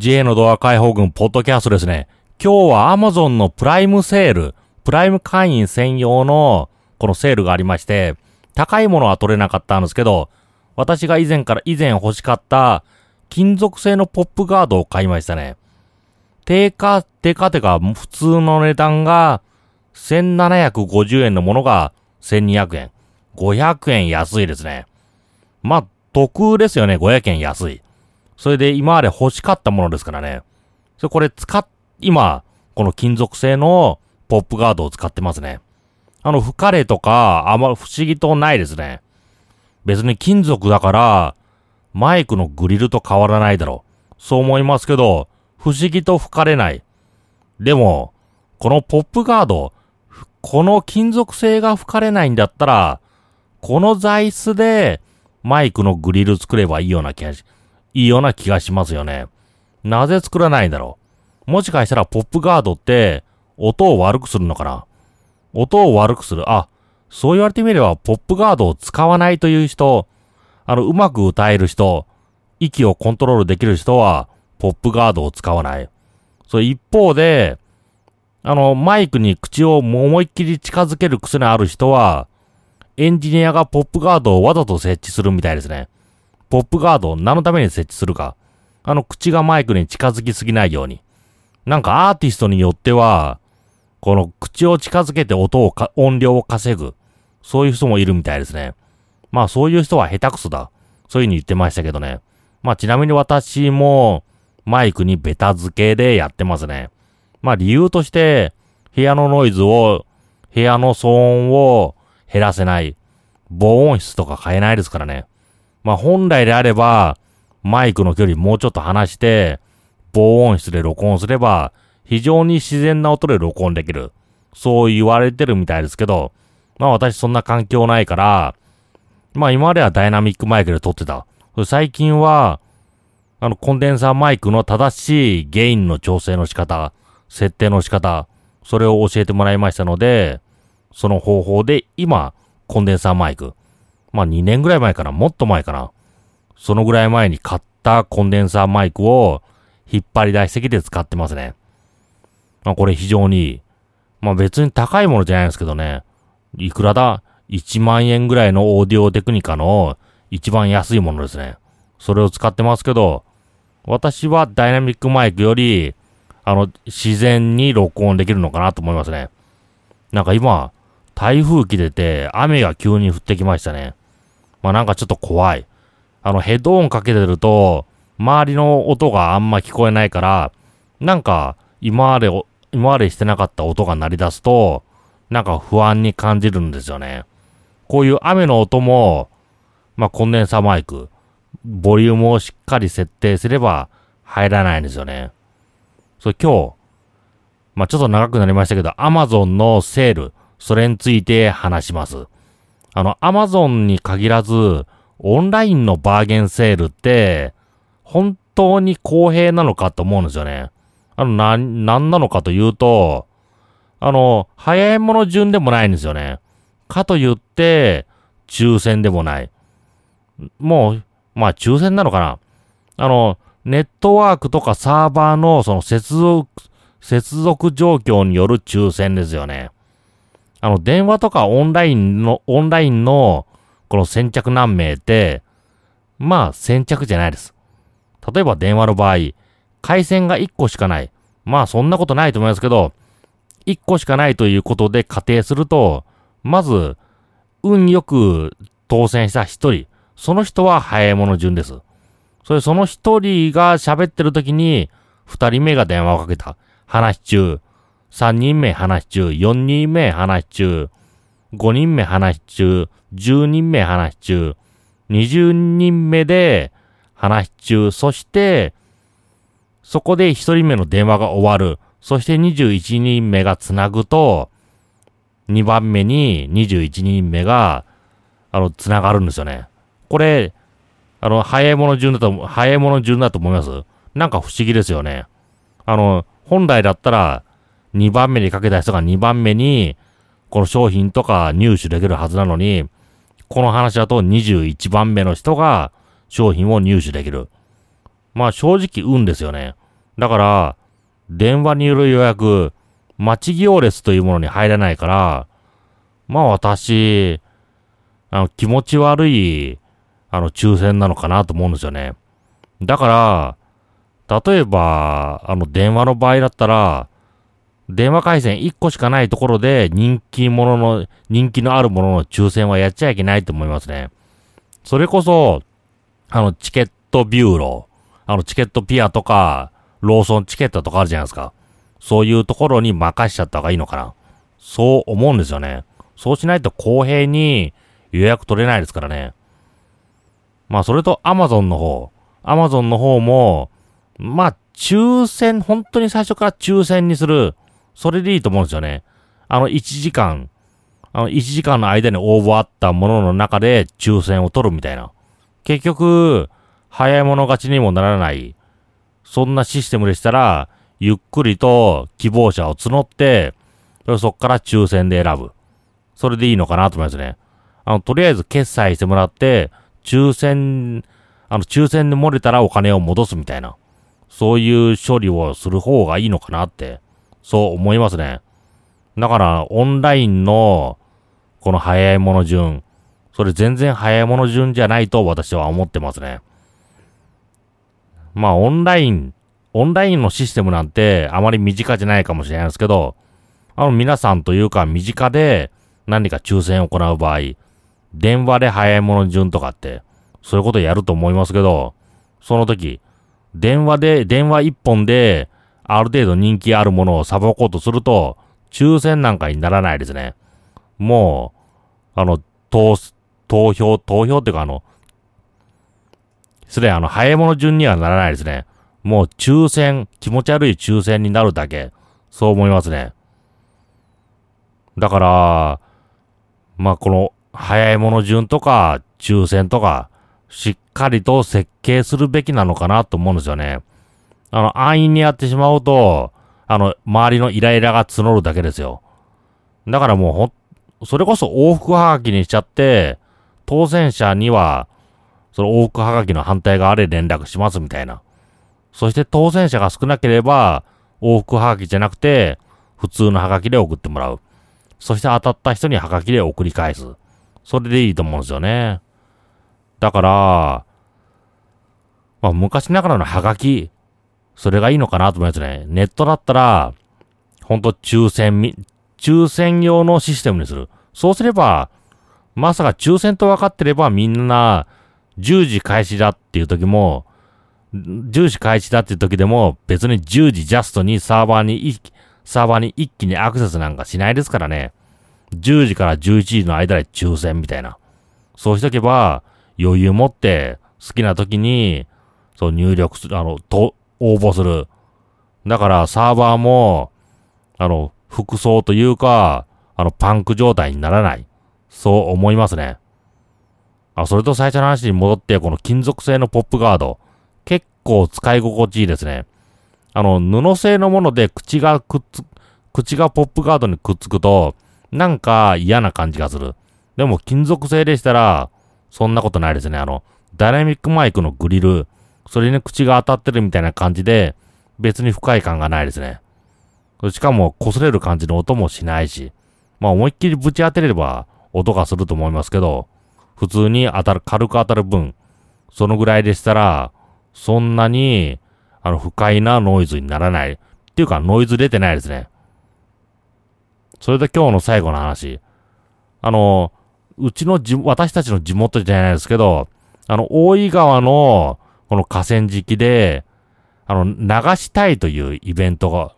JA の動画解放軍ポッドキャストですね。今日は Amazon のプライムセール、プライム会員専用のこのセールがありまして、高いものは取れなかったんですけど、私が以前欲しかった金属製のポップガードを買いましたね。定価普通の値段が1750円のものが1200円。500円安いですね。まあ、得ですよね。500円安い。それで今まで欲しかったものですからね。今、この金属製のポップガードを使ってますね。不可れとか、不思議とないですね。別に金属だから、マイクのグリルと変わらないだろう。そう思いますけど、不思議と吹かれない。でも、このポップガード、この金属製が吹かれないんだったら、この材質でマイクのグリル作ればいいような気がしますよね。なぜ作らないんだろう。もしかしたらポップガードって音を悪くするのかな。音を悪くする。あ、そう言われてみればポップガードを使わないという人、うまく歌える人、息をコントロールできる人はポップガードを使わない。そう一方で、マイクに口を思いっきり近づける癖のある人は、エンジニアがポップガードをわざと設置するみたいですね。ポップガードを何のために設置するか。口がマイクに近づきすぎないように。なんかアーティストによっては、この口を近づけて音量を稼ぐ。そういう人もいるみたいですね。まあそういう人は下手くそだ。そういう風に言ってましたけどね。まあちなみに私も、マイクにベタ付けでやってますね。まあ理由として、部屋の騒音を減らせない。防音室とか変えないですからね。まあ本来であれば、マイクの距離もうちょっと離して、防音室で録音すれば、非常に自然な音で録音できる。そう言われてるみたいですけど、まあ私そんな環境ないから、まあ今まではダイナミックマイクで撮ってた。最近は、コンデンサーマイクの正しいゲインの調整の仕方、設定の仕方、それを教えてもらいましたので、その方法で今、コンデンサーマイク。まあ2年ぐらい前かな、もっと前かな。そのぐらい前に買ったコンデンサーマイクを引っ張り出してきて使ってますね。まあこれ非常にいい。まあ別に高いものじゃないんですけどね。いくらだ ?1 万円ぐらいのオーディオテクニカの一番安いものですね。それを使ってますけど、私はダイナミックマイクより、自然に録音できるのかなと思いますね。なんか今、台風来てて、雨が急に降ってきましたね。まあなんかちょっと怖い。ヘッドホンかけてると、周りの音があんま聞こえないから、なんか、今までしてなかった音が鳴り出すと、なんか不安に感じるんですよね。こういう雨の音も、まあコンデンサーマイク、ボリュームをしっかり設定すれば入らないんですよね。そう、今日、まあちょっと長くなりましたけど、Amazon のセール、それについて話します。Amazon に限らず、オンラインのバーゲンセールって、本当に公平なのかと思うんですよね。なんなのかというと、早いもの順でもないんですよね。かといって、抽選でもない。もう、まあ抽選なのかな。ネットワークとかサーバーのその接続状況による抽選ですよね。電話とかオンラインのこの先着何名って、まあ先着じゃないです。例えば電話の場合、回線が1個しかない。まあそんなことないと思いますけど、1個しかないということで仮定すると、まず、運よく当選した1人。その人は早い者順です。その一人が喋ってる時に、2人目が電話をかけた。話中。3人目話中。4人目話中。5人目話中。10人目話中。20人目で話中。そして、そこで1人目の電話が終わる。そして21人目がつなぐと、2番目に21人目が、つながるんですよね。これ、早いもの順だと思います。なんか不思議ですよね。本来だったら、2番目にかけた人が2番目に、この商品とか入手できるはずなのに、この話だと21番目の人が商品を入手できる。まあ正直運ですよね。だから、電話による予約、待ち行列というものに入らないから、まあ私、気持ち悪い、抽選なのかなと思うんですよね。だから、例えば、電話の場合だったら、電話回線1個しかないところで人気のあるものの抽選はやっちゃいけないと思いますね。それこそ、チケットビューロー、チケットピアとか、ローソンチケットとかあるじゃないですか。そういうところに任しちゃった方がいいのかな。そう思うんですよね。そうしないと公平に予約取れないですからね。まあそれとAmazonの方も、まあ抽選、本当に最初から抽選にする。それでいいと思うんですよね。1時間の間に応募あったものの中で抽選を取るみたいな。結局、早い者勝ちにもならない。そんなシステムでしたら、ゆっくりと希望者を募って、そこから抽選で選ぶ。それでいいのかなと思いますね。とりあえず決済してもらって、抽選で漏れたらお金を戻すみたいな。そういう処理をする方がいいのかなって。そう思いますね。だから、オンラインの、この早い者順。それ全然早い者順じゃないと私は思ってますね。まあ、オンラインのシステムなんて、あまり身近じゃないかもしれないですけど、皆さんというか、身近で何か抽選を行う場合、電話で早い者順とかって、そういうことやると思いますけど、その時、電話一本で、ある程度人気あるものをさばこうとすると、抽選なんかにならないですね。もう、投票っていうか早い者順にはならないですね。もう抽選、気持ち悪い抽選になるだけ。そう思いますね。だから、まあ、この、早い者順とか、抽選とか、しっかりと設計するべきなのかなと思うんですよね。安易にやってしまうと、周りのイライラが募るだけですよ。だからもうそれこそ往復はがきにしちゃって、当選者には、その往復はがきの反対側で連絡しますみたいな。そして当選者が少なければ、往復はがきじゃなくて、普通のはがきで送ってもらう。そして当たった人にはがきで送り返す。それでいいと思うんですよね。だから、まあ昔ながらのはがき、それがいいのかなと思いますね。ネットだったら、ほんと抽選用のシステムにする。そうすれば、まさか抽選と分かってればみんな、10時開始だっていう時も、10時開始だっていう時でも、別に10時ジャストにサーバーに一気にアクセスなんかしないですからね。10時から11時の間で抽選みたいな。そうしとけば、余裕持って、好きな時に、そう入力する、応募する。だからサーバーも、服装というか、パンク状態にならない。そう思いますね。それと最初の話に戻って、この金属製のポップガード。結構使い心地いいですね。布製のもので口がポップガードにくっつくと、なんか嫌な感じがする。でも金属製でしたら、そんなことないですね。ダイナミックマイクのグリル。それに口が当たってるみたいな感じで、別に不快感がないですね。しかも、擦れる感じの音もしないし、まあ思いっきりぶち当てれば音がすると思いますけど、普通に軽く当たる分、そのぐらいでしたら、そんなに、不快なノイズにならない。っていうか、ノイズ出てないですね。それで今日の最後の話。私たちの地元じゃないですけど、大井川の、この河川敷で、流したいというイベントが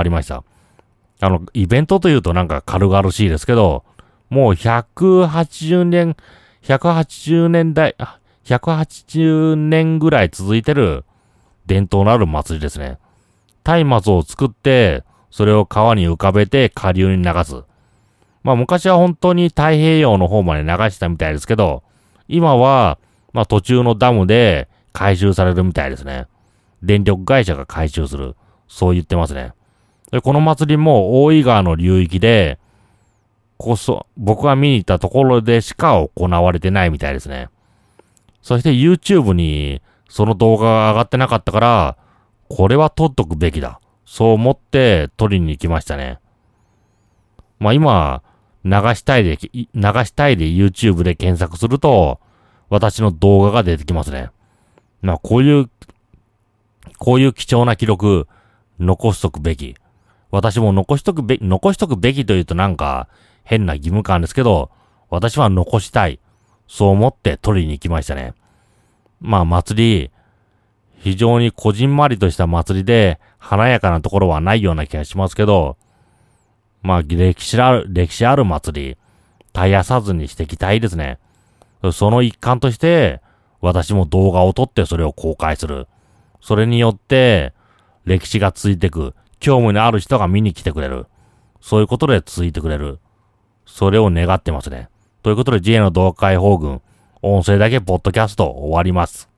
ありました。イベントというとなんか軽々しいですけど、もう180年ぐらい続いてる伝統のある祭りですね。松明を作って、それを川に浮かべて下流に流す。まあ昔は本当に太平洋の方まで流したみたいですけど、今は、まあ途中のダムで、回収されるみたいですね。電力会社が回収する。そう言ってますね。で、この祭りも大井川の流域で、僕が見に行ったところでしか行われてないみたいですね。そして YouTube にその動画が上がってなかったから、これは取っとくべきだ。そう思って取りに行きましたね。まあ今、流したいで YouTube で検索すると、私の動画が出てきますね。まあこういう貴重な記録、残しとくべき。私も残しとくべきというとなんか変な義務感ですけど、私は残したい。そう思って取りに行きましたね。まあ祭り、非常にこじんまりとした祭りで、華やかなところはないような気がしますけど、まあ歴史ある祭り、絶やさずにしていきたいですね。その一環として、私も動画を撮ってそれを公開する。それによって、歴史がついてく、興味のある人が見に来てくれる。そういうことでついてくれる。それを願ってますね。ということで、J の同解放軍、音声だけポッドキャスト終わります。